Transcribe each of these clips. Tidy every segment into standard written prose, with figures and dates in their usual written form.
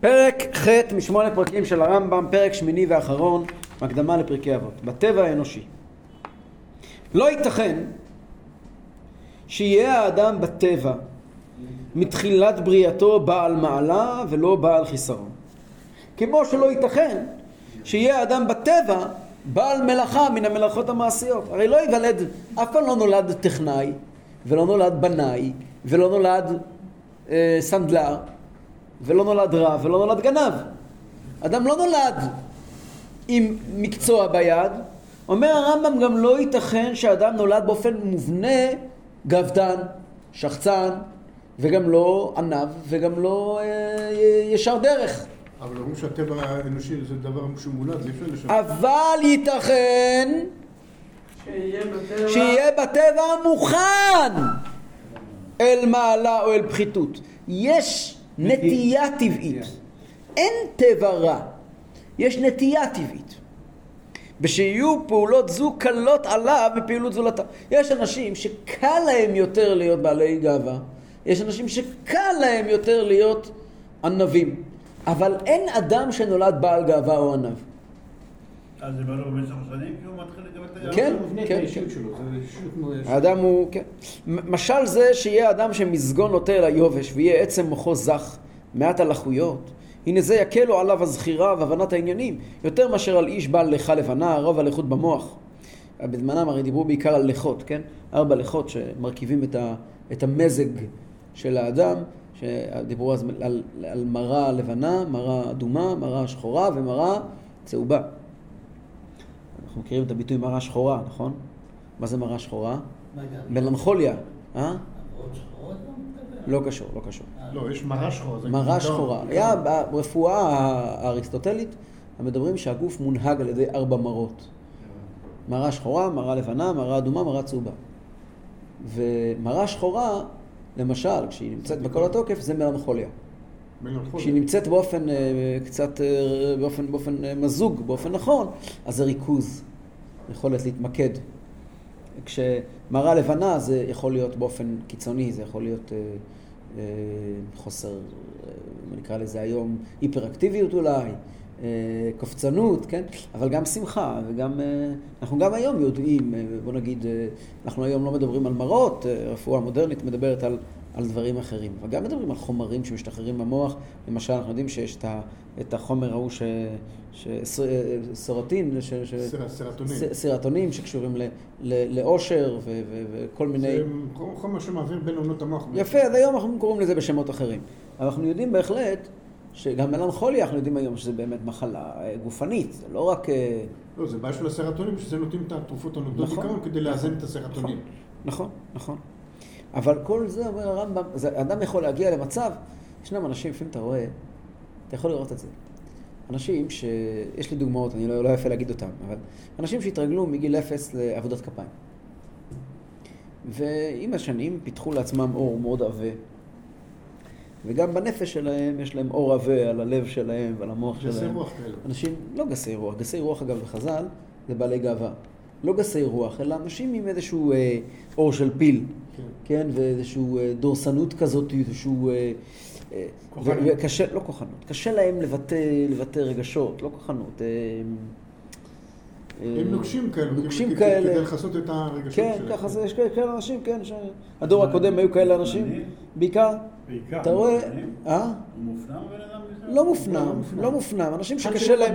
פרק ח' משמונה פרקים של הרמב"ם, פרק שמיני ואחרון, מקדמה לפרקי אבות. בטבע האנושי. לא ייתכן שיהיה האדם בטבע מתחילת בריאתו בעל מעלה ולא בעל חיסרון. כמו שלא ייתכן שיהיה האדם בטבע בעל מלאכה מן המלאכות המעשיות. הרי לא יגלד, אף פעם לא נולד טכנאי, ולא נולד בנאי, ולא נולד סנדלר, ולא נולד רב, ולא נולד גנב. אדם לא נולד עם מקצוע ביד. אומר הרמב"ם, גם לא ייתכן שאדם נולד באופן מובנה גבדן, שחצן, וגם לא ענב, וגם לא ישר דרך. אבל אומרים שהטבע האנושי זה דבר שמולד, לפני לשם. אבל ייתכן שיהיה בטבע מוכן אל מעלה או אל פחיתות. יש נטייה טבעית. אין טבע רע. יש נטייה טבעית. בשיהיו פעולות זו קלות עליו בפעילות זולתה. יש אנשים שקל להם יותר להיות בעלי גאווה. יש אנשים שקל להם יותר להיות ענבים. אבל אין אדם שנולד בעל גאווה או ענב. אז זה בא לו במשך שנים, כי הוא מתחיל לגמרי את הגאווה. כן, כן, כן. האדם הוא, כן. משל זה שיהיה אדם שמזגון נוטה אל היובש, ויהיה עצם מוחו זך, מעט הלחויות. הנה זה יקלו עליו הזכירה והבנת העניינים, יותר מאשר על איש בעל לכה לבנה, רוב הלכות במוח. בזמנם הרי דיברו בעיקר על לכות, כן? 4 לכות שמרכיבים את המזג של האדם. שדיברו אז על מראה לבנה, מראה אדומה, מראה שחורה ומראה צהובה. אנחנו מכירים את הביטוי מראה שחורה, נכון? מה זה מראה שחורה? מלנכוליה, אה? לא קשור, לא קשור. לא, יש מראה שחורה. מראה שחורה. היה ברפואה האריסטוטלית, המדברים שהגוף מונהג על ידי 4 מראות. מראה שחורה, מראה לבנה, מראה אדומה, מראה צהובה. ומראה שחורה, למשל, כשהיא נמצאת בכל התוקף, זה מלנכוליה. כשהיא נמצאת באופן קצת, באופן מזוג, באופן נכון, אז זה ריכוז, יכולת להתמקד. כשמראה לבנה זה יכול להיות באופן קיצוני, זה יכול להיות חוסר, מה נקרא לזה היום, היפראקטיביות אולי, קופצנות, כן? אבל גם שמחה, וגם, אנחנו גם היום יודעים, בוא נגיד, אנחנו היום לא מדברים על מראות, רפואה מודרנית מדברת על דברים אחרים, וגם מדברים על חומרים שמשתחררים במוח, למשל אנחנו יודעים שיש את החומר ההוא סרטונין, סרטונים שקשורים לאושר וכל מיני... זה חומר שמעביר בין עונות המוח. יפה, אז היום אנחנו קוראים לזה בשמות אחרים, אבל אנחנו יודעים בהחלט שגם מלנכוליה, אנחנו יודעים היום שזה באמת מחלה גופנית, זה לא רק... לא, זה בעיה של הסרטונים, שזה נותנים את התרופות הנוגדות בעיקרון כדי לאזן את הסרטונים. נכון, נכון. אבל כל זה אומר הרמב"ם, אדם יכול להגיע למצב, ישנם אנשים, לפעמים אתה רואה, אתה יכול לראות את זה. אנשים יש לי דוגמאות, אני לא יפה להגיד אותם, אבל אנשים שהתרגלו מגיל 0 לעבודת כפיים. ועם השנים פיתחו לעצמם אור מאוד עבה. וגם בנפש שלהם יש להם אור עבה על הלב שלהם ועל המוח שלהם. גסי רוח כאלה. אנשים, לא גסי רוח. גסי רוח אגב בחז"ל זה בעלי גאווה. לא גסי רוח, אלא אנשים עם איזשהו אור של פיל. כן. כן, ואיזשהו דורסנות כזאת, איזשהו... כוחנות. קשה, לא כוחנות. קשה להם לבטא רגשות, לא כוחנות. הם נוקשים כאלה. נוקשים כאלה. כדי לחסות את הרגשות שלהם. כן, ככה זה, יש כאלה אנשים, כן. הדור הקודם היו כאלה אנשים, בעיקר. אתה רואה, מופנם ולדם? לא מופנם, לא מופנם. אנשים שקשה להם,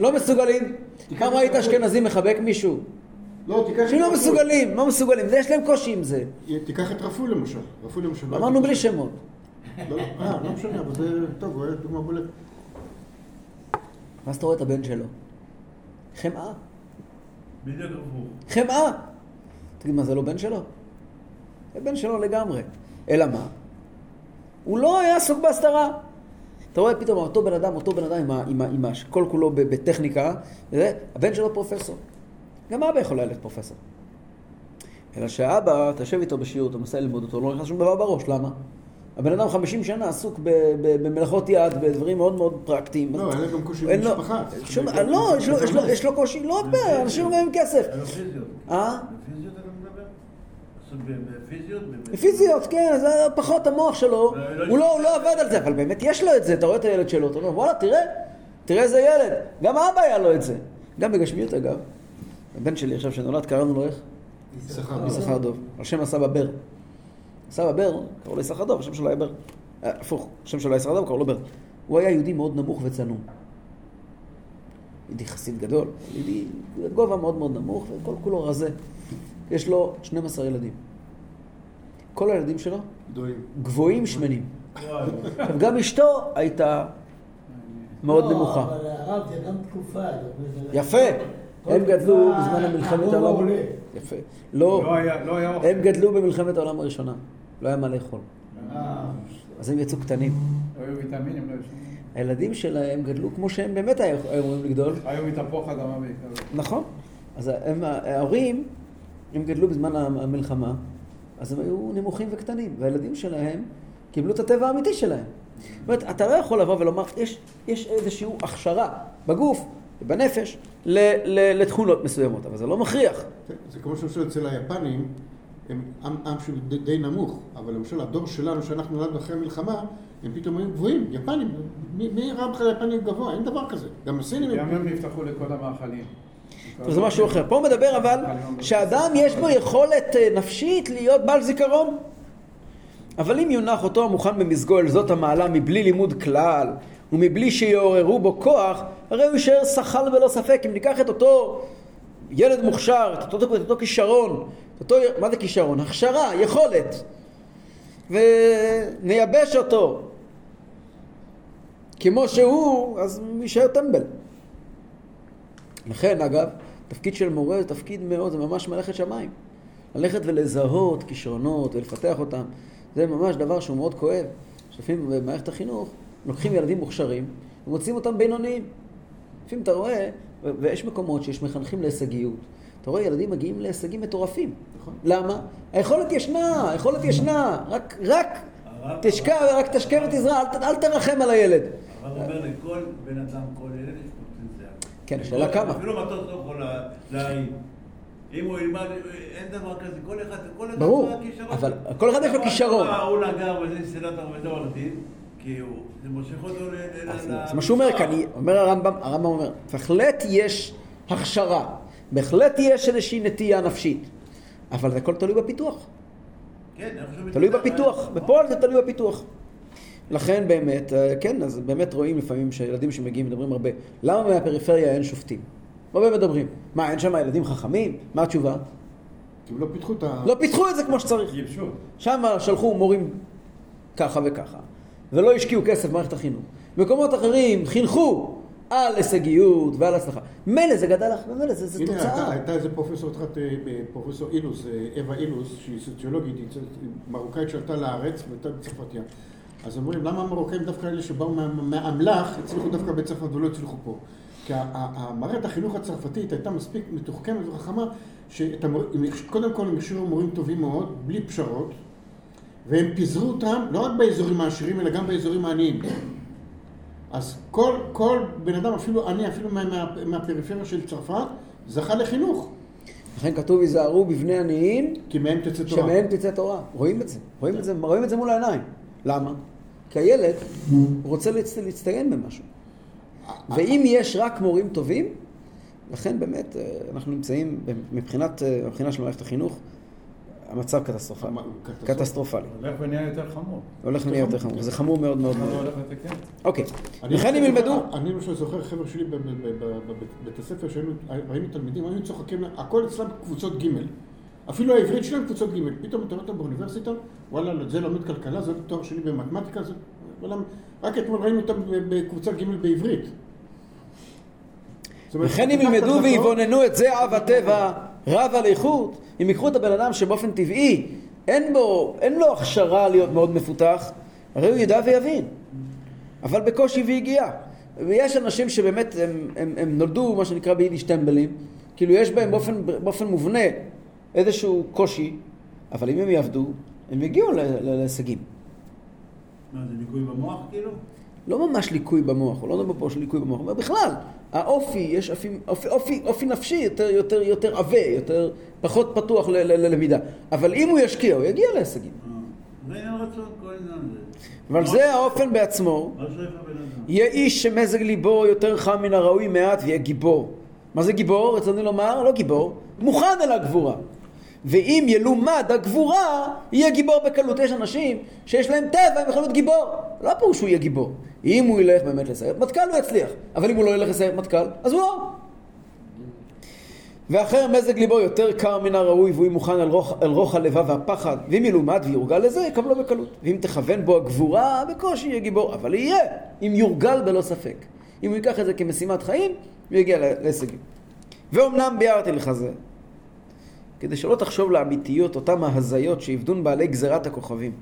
לא מסוגלים. פעם ראית אשכנזי מחבק מישהו? לא, תיקח... שלא מסוגלים, לא מסוגלים. יש להם קושי עם זה. תיקח את רפול למשל. רפול למשל. אמרנו בלי שמות. לא, לא משנה, אבל זה טוב, הוא היה דוגמה בולט. ואז אתה רואה את הבן שלו. חמאה. בדיוק רפול. חמאה. תגיד, מה זה לא בן שלו? זה בן שלו לגמרי. אלא מה? הוא לא היה עסוק בהסתרה. אתה רואה פתאום אותו בן אדם עם כל כולו בטכניקה, הבן שלו פרופסור. גם אבא יכול להיות פרופסור. אלא שהאבא, תשב איתו בשיעור, אתה מנסה ללמוד אותו, לא נכנס שום דבר בראש, למה? הבן אדם 50 שנה עסוק במלאכות יד, בדברים מאוד מאוד פרקטיים. לא, אין לו גם קושי במשפחה. לא, יש לו קושי, לא הרבה, אנשים גם עם כסף. אה? עסוק בפיזיות? בפיזיות, כן, זה פחות המוח שלו, הוא לא עבד על זה, אבל באמת יש לו את זה, אתה רואה את הילד שלו, אתה אומר, וואלה, תראה איזה ילד, גם אבא היה לו את זה. גם בגשמיות אגב, הבן שלי עכשיו שנולד, קראנו לו איך? יששכר דוב, השם הסבא בר. הסבא בר, קראו לו יששכר דוב, השם שלו היה בר. הפוך, השם שלו היה יששכר דוב, קראו לו בר. הוא היה יהודי מאוד נמוך וצנום. יהודי חסיד גדול, יהודי גובה מאוד מאוד נמוך וכל כולו רזה. יש לו 12 ילדים. כל הילדים שלו גבוהים שמנים. גם אשתו הייתה מאוד נמוכה. אבל הרב זה גם תקופה. יפה. הם גדלו בזמן המלחמת העולם. יפה. לא, הם גדלו במלחמת העולם הראשונה. לא היה מה לאכול. אז הם יצאו קטנים. היו ויטמינים, לא ישנים. הילדים שלהם גדלו כמו שהם באמת היו אמורים לגדול. היו מתהפוך אדמה בעיקר. נכון. אז ההורים, הם גדלו בזמן המלחמה, אז הם היו נמוכים וקטנים. והילדים שלהם קיבלו את הטבע האמיתי שלהם. זאת אומרת, אתה לא יכול לבוא ולומר, יש איזושהי הכשרה בגוף ובנפש לתכונות מסוימות, אבל זה לא מכריח. זה כמו שמשל אצל היפנים, הם עם שהוא די נמוך, אבל למשל הדור שלנו שאנחנו נולדנו אחרי המלחמה, הם פתאום היו גבוהים, יפנים. מי ראה בכלל יפנים גבוה? אין דבר כזה. גם הסינים... גם הם נפתחו לכל המאכלים. זה משהו אחר. פה מדבר אבל שאדם יש בו יכולת נפשית להיות בעל זיכרון. אבל אם יונח אותו המוכן במזגו אל זאת המעלה מבלי לימוד כלל ומבלי שיעוררו בו כוח, הרי הוא יישאר שחל ולא ספק. אם ניקח את אותו ילד מוכשר, את אותו כישרון, מה זה כישרון? הכשרה, יכולת, ונייבש אותו כמו שהוא, אז יישאר טמבל. לכן אגב, תפקיד של מורה זה תפקיד מאוד, זה ממש מלאכת שמיים. ללכת ולזהות כישרונות ולפתח אותם, זה ממש דבר שהוא מאוד כואב. לפעמים במערכת החינוך, לוקחים ילדים מוכשרים ומוצאים אותם בינוניים. לפעמים אתה רואה, ויש מקומות שיש מחנכים להישגיות, אתה רואה ילדים מגיעים להישגים מטורפים. נכון. למה? היכולת ישנה, רק תשקע ורק תשקע ותזרע, אל תרחם על הילד. הרב אומר לכל בן אדם, כל ילד יש פוטנציאל. כן, השאלה כמה. אפילו מטוס לא יכול להעיד. אם הוא ילמד, אין דבר כזה, כל אחד, ברור, אבל כל אחד יש לו כישרון. הוא נגר וזה סלטר וזה עורדים, כי זה מושך אותו לנהל. זה מה שהוא אומר כאן, אומר הרמב"ם אומר, בהחלט יש הכשרה, בהחלט יש איזושהי נטייה נפשית, אבל זה הכל תלוי בפיתוח. כן, תלוי בפיתוח, בפועל זה תלוי בפיתוח. לכן באמת, כן, אז באמת רואים לפעמים שילדים שמגיעים מדברים הרבה, למה מהפריפריה אין שופטים? לא באמת מדברים. מה, אין שם ילדים חכמים? מה התשובה? כי הם לא פיתחו את ה... לא פיתחו את זה כמו שצריך. יבשו. שם שלחו מורים ככה וככה, ולא השקיעו כסף במערכת החינוך. במקומות אחרים חינכו על הישגיות ועל הצלחה. מילא זה גדל לך, מילא זה תוצאה. הנה, הייתה איזה פרופסור אילוז, אווה אילוז, שהיא סוציולוגית, היא מרוקאית שעלתה לארץ והייתה בצרפת. אז אומרים, למה המרוקאים דווקא אלה שבאו מהמלח הצליחו דווקא בצרפת ולא הצליחו פה? כי המערכת החינוך הצרפתית הייתה מספיק מתוחכמת וחכמה, שקודם כל הם הכשירו מורים טובים מאוד, בלי פשרות, והם פיזרו אותם לא רק באזורים העשירים, אלא גם באזורים העניים. אז כל בן אדם, אפילו עני, אפילו מהפריפריה של צרפת, זכה לחינוך. לכן כתוב, יזהרו בבני עניים, כי מהם תצא תורה. שמהם תצא תורה. רואים את זה, רואים את זה מול העיניים. למה? כי הילד רוצה להצטיין במשהו. ואם יש רק מורים טובים, לכן באמת אנחנו נמצאים מבחינה של מערכת החינוך, המצב קטסטרופלי. הולך ונהיה יותר חמור. הולך ונהיה יותר חמור, זה חמור מאוד מאוד מאוד. אוקיי, לכן אם ילמדו... אני משהו זוכר חבר'ה שלי בבית הספר שהיינו תלמידים, היינו צוחקים, הכל אצלם קבוצות ג' אפילו העברית שלהם קבוצות ג' פתאום אתה רואה אותם באוניברסיטה, וואלה, זה לומד כלכלה, זה תואר שני במתמטיקה, זה... רק אתמול ראינו אותם בקבוצה ג' בעברית. וכן אם ילמדו ויבוננו את זה אב הטבע רב על איכות, אם יקחו את הבן אדם שבאופן טבעי אין לו הכשרה להיות מאוד מפותח, הרי הוא ידע ויבין, אבל בקושי והגיע. ויש אנשים שבאמת הם נולדו מה שנקרא ביידיש טמבלים, כאילו יש בהם באופן מובנה איזשהו קושי, אבל אם הם יעבדו הם יגיעו להישגים. מה, זה ניקוי במוח כאילו? לא ממש ליקוי במוח, הוא לא נובע פה של ליקוי במוח, הוא אומר בכלל, האופי, יש אופי נפשי יותר עווה, יותר פחות פתוח ללמידה. אבל אם הוא ישקיע, הוא יגיע להישגים. זה אין רצון כל עניין זה. אבל זה האופן בעצמו, יהיה איש שמזג ליבו יותר חם מן הראוי מעט ויהיה גיבור. מה זה גיבור? רצוני לומר, לא גיבור, מוכן על הגבורה. ואם ילומד הגבורה, יהיה גיבור בקלות. יש אנשים שיש להם טבע, הם יכולים להיות גיבור. לא פה שהוא יהיה גיבור. אם הוא ילך באמת לסיירת מטכ"ל, הוא יצליח. אבל אם הוא לא ילך לסיירת מטכ"ל, אז הוא לא. ואחר מזג ליבו יותר קר מן הראוי, והוא מוכן אל רוח הלבה והפחד. ואם ילומד ויורגל לזה, יקבלו בקלות. ואם תכוון בו הגבורה, בקושי יהיה גיבור. אבל יהיה, אם יורגל בלא ספק. אם הוא ייקח את זה כמשימת חיים, הוא יגיע להישגים. ואומנם ביארתי לך זה, כדי שלא תחשוב לאמיתיות, אותם ההזיות שיבדון בעלי גזרת הכוכבים.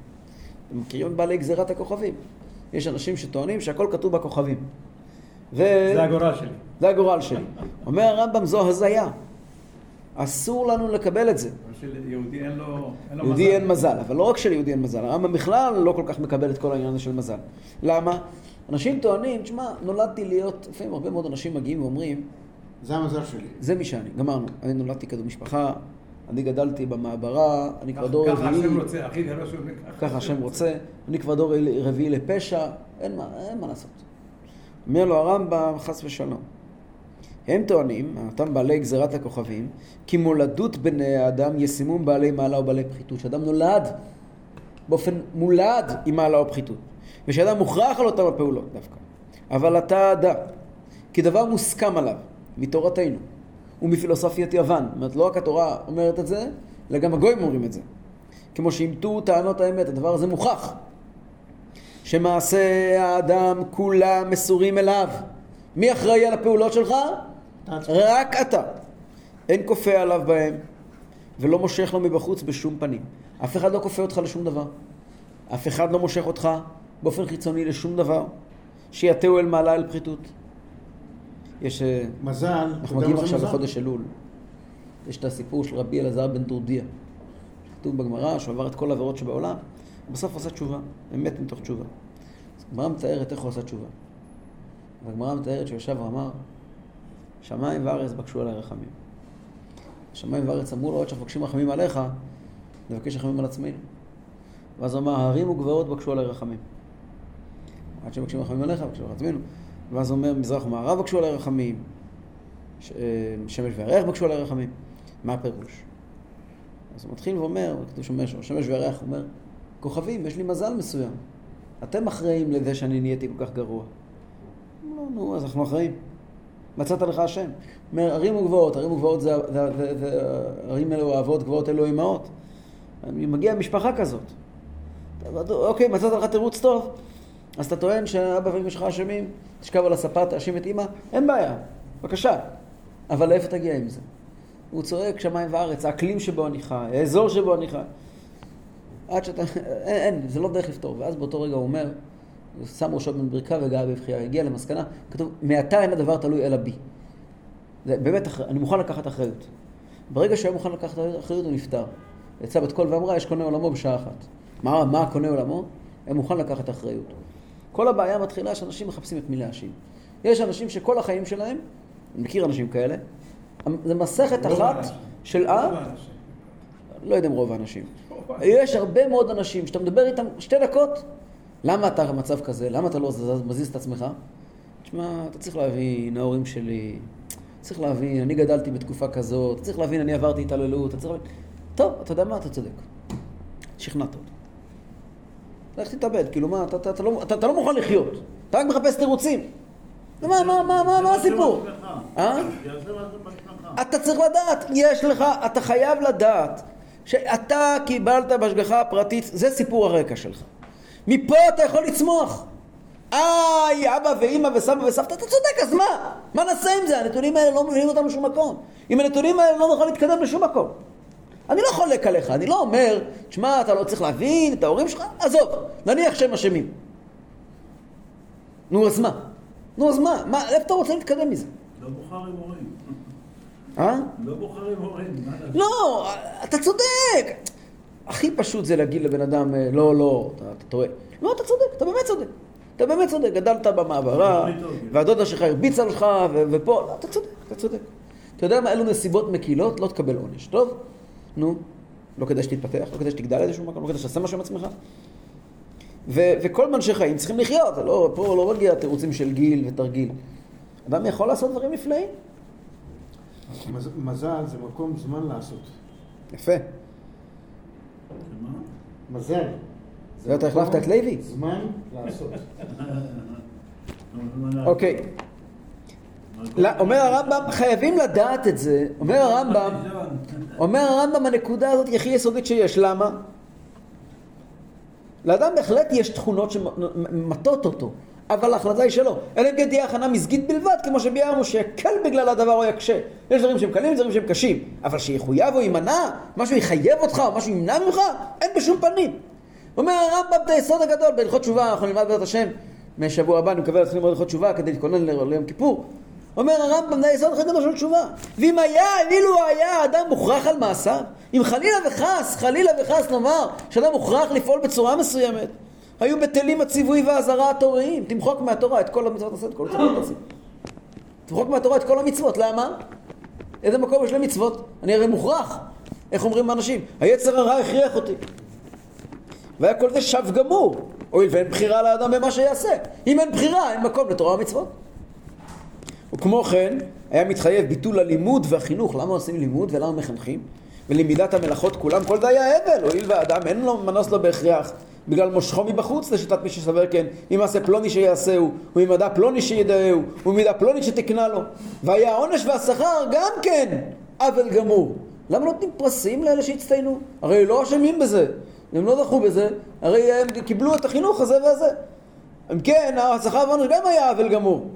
אתם מכירים בעלי גזרת הכוכבים? יש אנשים שטוענים שהכל כתוב בכוכבים. זה הגורל שלי. זה הגורל שלי. אומר הרמב"ם, זו הזיה. אסור לנו לקבל את זה. יהודי אין לו מזל. יהודי אין מזל, אבל לא רק של יהודי אין מזל. הרמב"ם בכלל לא כל כך מקבל את כל העניין הזה של מזל. למה? אנשים טוענים, תשמע, נולדתי להיות, לפעמים הרבה מאוד אנשים מגיעים ואומרים, זה המזל שלי. זה מי שאני, גמרנו. אני נולדתי כזו משפחה, אני גדלתי במעברה, אני כבר דור רביעי. ככה השם רוצה, אחי, זה לא שוב מכך. ככה השם רוצה, אני כבר דור רביעי לפשע, אין מה לעשות. אומר לו הרמב"ם, חס ושלום. הם טוענים, אותם בעלי גזרת הכוכבים, כי מולדות בני האדם ישימום בעלי מעלה או בעלי פחיתות. שאדם נולד באופן מולד עם מעלה או פחיתות. ושאדם מוכרח על אותם הפעולות דווקא. אבל אתה אדם, כי דבר מוסכם עליו, מתורתנו. ומפילוסופיית יוון. זאת אומרת, לא רק התורה אומרת את זה, אלא גם הגויים אומרים את זה. כמו שאימתו טענות האמת, הדבר הזה מוכח. שמעשה האדם כולם מסורים אליו. מי אחראי על הפעולות שלך? רק אתה. אין כופה עליו בהם, ולא מושך לו מבחוץ בשום פנים. אף אחד לא כופה אותך לשום דבר. אף אחד לא מושך אותך באופן חיצוני לשום דבר. שיתהו אל מעלה אל פחיתות. יש מזל, אנחנו מגיעים עכשיו לחודש אלול. יש את הסיפור של רבי אלעזר בן דורדיה. כתוב בגמרא שהוא עבר את כל העבירות שבעולם, ובסוף עשה תשובה, אמת מתוך תשובה. אז הגמרא מתארת איך הוא עשה תשובה. והגמרא מתארת שהוא ישב ואמר, שמיים וארץ בקשו עלי רחמים. שמיים וארץ אמרו לו, עוד שאנחנו בקשים רחמים עליך, נבקש רחמים על עצמנו. ואז הוא אמר, הרים וגבעות בקשו עלי רחמים. עד שבקשים רחמים עליך, בקשו על עצמנו. ואז הוא אומר, מזרח ומערב בקשו עלי רחמים, שמש וירח בקשו עלי רחמים. מה הפירוש? אז הוא מתחיל ואומר, כתוב שמש וירח, הוא אומר, כוכבים, יש לי מזל מסוים. אתם אחראים לזה שאני נהייתי כל כך גרוע. לא, נו, אז אנחנו אחראים. מצאת לך השם. אומר, ערים וגבעות, ערים וגבעות זה ערים אלו אהבות, גבעות אלו אימהות. מגיעה משפחה כזאת. אוקיי, מצאת לך תירוץ טוב. אז אתה טוען שהאבא ואמא שלך אשמים, תשכב על הספה, תאשים את אמא, אין בעיה, בבקשה. אבל לאיפה תגיע עם זה? הוא צועק שמיים וארץ, האקלים שבו אני חי, האזור שבו אני חי. עד שאתה, אין, זה לא דרך לפתור. ואז באותו רגע הוא אומר, הוא שם ראשו בן בריקה וגאה בבחייה, הגיע למסקנה, כתוב, מעתה אין הדבר תלוי אלא בי. זה באמת, אני מוכן לקחת אחריות. ברגע שהוא מוכן לקחת אחריות, הוא נפטר. יצא בת קול ואמרה, יש קונה עולמו בשעה אחת. מה קונה עולמו? הוא מוכן לקחת אחריות. כל הבעיה מתחילה שאנשים מחפשים את מי להאשים. יש אנשים שכל החיים שלהם, אני מכיר אנשים כאלה, זה מסכת אחת של לא יודעים רוב האנשים. יש הרבה מאוד אנשים שאתה מדבר איתם שתי דקות, למה אתה במצב כזה? למה אתה לא מזיז את עצמך? תשמע, אתה צריך להבין, ההורים שלי, צריך להבין, אני גדלתי בתקופה כזאת, צריך להבין, אני עברתי התעללות, אתה צריך להבין. טוב, אתה יודע מה? אתה צודק. שכנעת אותו. לך תתאבד, כאילו מה, אתה לא מוכן לחיות, אתה רק מחפש תירוצים. מה הסיפור? אתה צריך לדעת, יש לך, אתה חייב לדעת שאתה קיבלת בהשגחה הפרטית, זה סיפור הרקע שלך. מפה אתה יכול לצמוח. אבא ואמא וסבא וסבתא, אתה צודק, אז מה? מה נעשה עם זה? הנתונים האלה לא מביאים אותם לשום מקום. עם הנתונים האלה לא נוכל להתקדם לשום מקום. אני לא חולק עליך, אני לא אומר, תשמע, אתה לא צריך להבין את ההורים שלך, עזוב, נניח שהם אשמים. נו, אז מה? איפה אתה רוצה להתקדם מזה? לא בוחר עם הורים. לא בוחר עם הורים. לא, אתה צודק. הכי פשוט זה להגיד לבן אדם, לא, אתה טועה. לא, אתה צודק, אתה באמת צודק. אתה באמת צודק, גדלת במעברה, והדודה שלך הרביצה לך, ופה, אתה צודק, אתה צודק. אתה יודע מה, אלו נסיבות מקילות, לא תקבל עונש, טוב? נו, לא כדאי שתתפתח, לא כדאי שתגדל איזשהו מקום, לא כדאי שתעשה משהו עם עצמך. וכל מנשי חיים צריכים לחיות, פה לא מגיע תירוצים של גיל ותרגיל. אדם יכול לעשות דברים נפלאים. מזל זה מקום זמן לעשות. יפה. מזל. ואתה החלפת את לוי? זמן לעשות. אוקיי. אומר הרמב"ם, חייבים לדעת את זה. אומר הרמב"ם הנקודה הזאת היא הכי יסודית שיש. למה? לאדם בהחלט יש תכונות שמטות אותו, אבל ההחלטה היא שלו. אלא אם כן תהיה הכנה מזגית בלבד, כמו שביארנו שיקל בגלל הדבר או יקשה. יש דברים שהם קלים, דברים שהם קשים, אבל שיחויב או יימנע, משהו יחייב אותך או משהו ימנע ממך, אין בשום פנים. אומר הרמב"ם את היסוד הגדול, בהלכות תשובה, אנחנו נלמד בעזרת השם, משבוע הבא אני מקווה להתחיל ללמוד הלכות תשובה כדי להתכונן ליום כיפור. אומר הרמב"ם את היסוד הכי גדול של תשובה. ואם היה, אילו היה אדם מוכרח על מעשיו, אם חלילה וחס נאמר שאדם מוכרח לפעול בצורה מסוימת, היו בטלים הציווי והזרה התוריים. תמחוק מהתורה את כל המצוות עשית, כל צוות עשית. תמחוק מהתורה את כל המצוות, למה? איזה מקום יש למצוות? אני הרי מוכרח. איך אומרים האנשים? היצר הרע הכריח אותי. והיה כל זה שב גמור. אוי, ואין בחירה לאדם במה שיעשה. אם אין בחירה, אין מקום לתורה ומצוות. וכמו כן, היה מתחייב ביטול הלימוד והחינוך. למה עושים לימוד ולמה מחנכים? ולמידת המלאכות כולם, כל זה היה אבל. אוי, ואדם אין לו מנוס לו בהכרח. בגלל מושכו מבחוץ לשיטת מי שסבר כן, אם עשה פלוני שיעשהו, ומידע פלוני שידעהו, ומידע פלוני שתקנה לו. והיה העונש והשכר גם כן, אבל גמור. למה נותנים פרסים לאלה שהצטיינו? הרי לא אשמים בזה, הם לא זכו בזה, הרי הם קיבלו את החינוך הזה והזה. אם כן, השכר והעונש גם היה אבל גמור.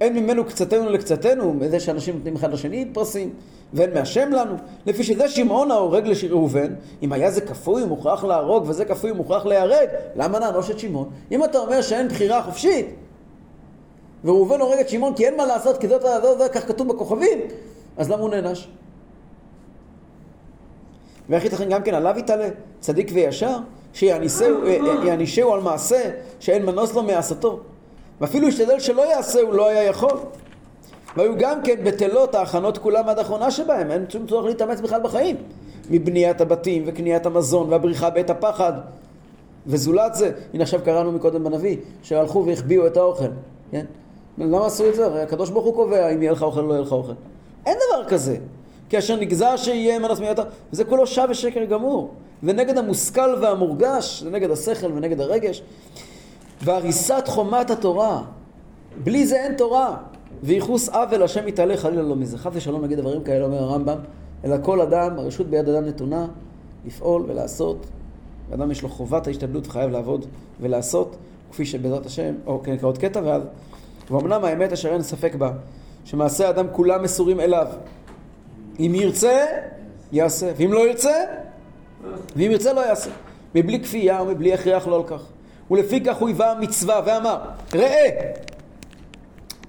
אין ממנו קצתנו לקצתנו, מזה שאנשים נותנים אחד לשני פרסים, ואין מהשם לנו. לפי שזה שמעון ההורג לראובן, אם היה זה כפוי מוכרח להרוג וזה כפוי מוכרח להיהרג, למה נענוש את שמעון? אם אתה אומר שאין בחירה חופשית, וראובן הורג את שמעון כי אין מה לעשות, כי זאת כך כתוב בכוכבים, אז למה הוא נענש? והכי תכן גם כן עליו יתעלה, צדיק וישר, שיענישהו על מעשה שאין מנוס לו מעשתו. ואפילו השתדל שלא יעשה, הוא לא היה יכול. והיו גם כן בטלות ההכנות כולם עד האחרונה שבהם, אין שום צורך להתאמץ בכלל בחיים. מבניית הבתים וקניית המזון והבריחה בעת הפחד. וזולת זה, הנה עכשיו קראנו מקודם בנביא, שהלכו והחביאו את האוכל. כן? למה עשו את זה? הרי הקדוש ברוך הוא קובע אם יהיה לך אוכל או לא יהיה לך אוכל. אין דבר כזה. כי אשר נגזר שיהיה מנס מיותר, וזה כולו שווה שקר גמור. ונגד המושכל והמורגש, ונגד השכל ונגד הרגש. והריסת חומת התורה, בלי זה אין תורה, וייחוס אבל השם יתעלה חלילה לא מזה. חס ושלום נגיד דברים כאלה, אומר הרמב"ם, אלא כל אדם, הרשות ביד אדם נתונה, לפעול ולעשות. אדם יש לו חובת ההשתדלות, חייב לעבוד ולעשות, כפי שבעזרת השם, או כנקרא עוד קטע ואז, ואומנם האמת אשר אין ספק בה, שמעשה האדם כולם מסורים אליו. אם ירצה, יעשה, ואם לא ירצה, ואם ירצה לא יעשה. מבלי כפייה ומבלי הכרח לא על כך. ולפי כך הוא היווה מצווה ואמר, ראה,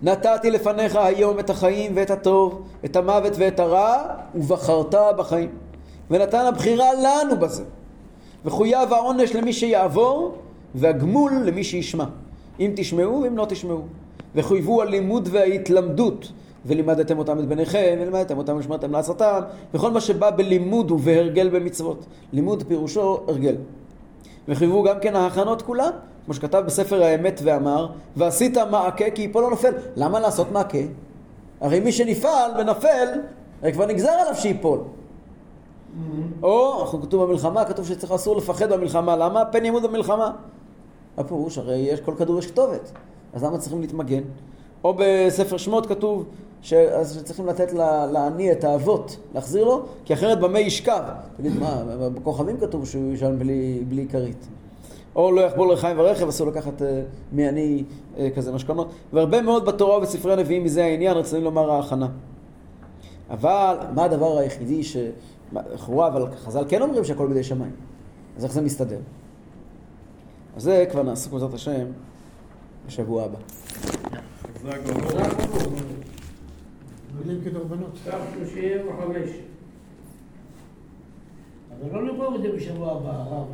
נתתי לפניך היום את החיים ואת הטוב, את המוות ואת הרע, ובחרת בחיים. ונתן הבחירה לנו בזה. וחויב העונש למי שיעבור, והגמול למי שישמע. אם תשמעו, אם לא תשמעו. וחויבו הלימוד וההתלמדות, ולימדתם אותם את בניכם, ולימדתם אותם ושמעתם לעשתם, וכל מה שבא בלימוד ובהרגל במצוות. לימוד פירושו הרגל. וחייבו גם כן ההכנות כולם, כמו שכתב בספר האמת ואמר, ועשית מעקה כי פה לא נופל. למה לעשות מעקה? הרי מי שנפעל ונפל, הרי כבר נגזר עליו שיפול. או, אנחנו כתוב במלחמה, כתוב שצריך אסור לפחד במלחמה. למה? פן ימות במלחמה. הפירוש, הרי יש כל כדור יש כתובת. אז למה צריכים להתמגן? או בספר שמות כתוב שצריכים לתת לעני את האבות, להחזיר לו, כי אחרת במה ישכב. תגיד, מה, בכוכבים כתוב שהוא ישן בלי כרית. או לא יחבור לרחיים ורכב, אסור לקחת מעני כזה משכנות. והרבה מאוד בתורה ובספרי הנביאים מזה העניין, רצינו לומר ההכנה. אבל מה הדבר היחידי שחורה, אבל חז"ל כן אומרים שהכל בידי שמיים. אז איך זה מסתדר? אז זה כבר נעסוק בעזרת השם בשבוע הבא. נוגלים כדורבנות. סך 35. אבל לא נבוא את זה בשבוע הבא.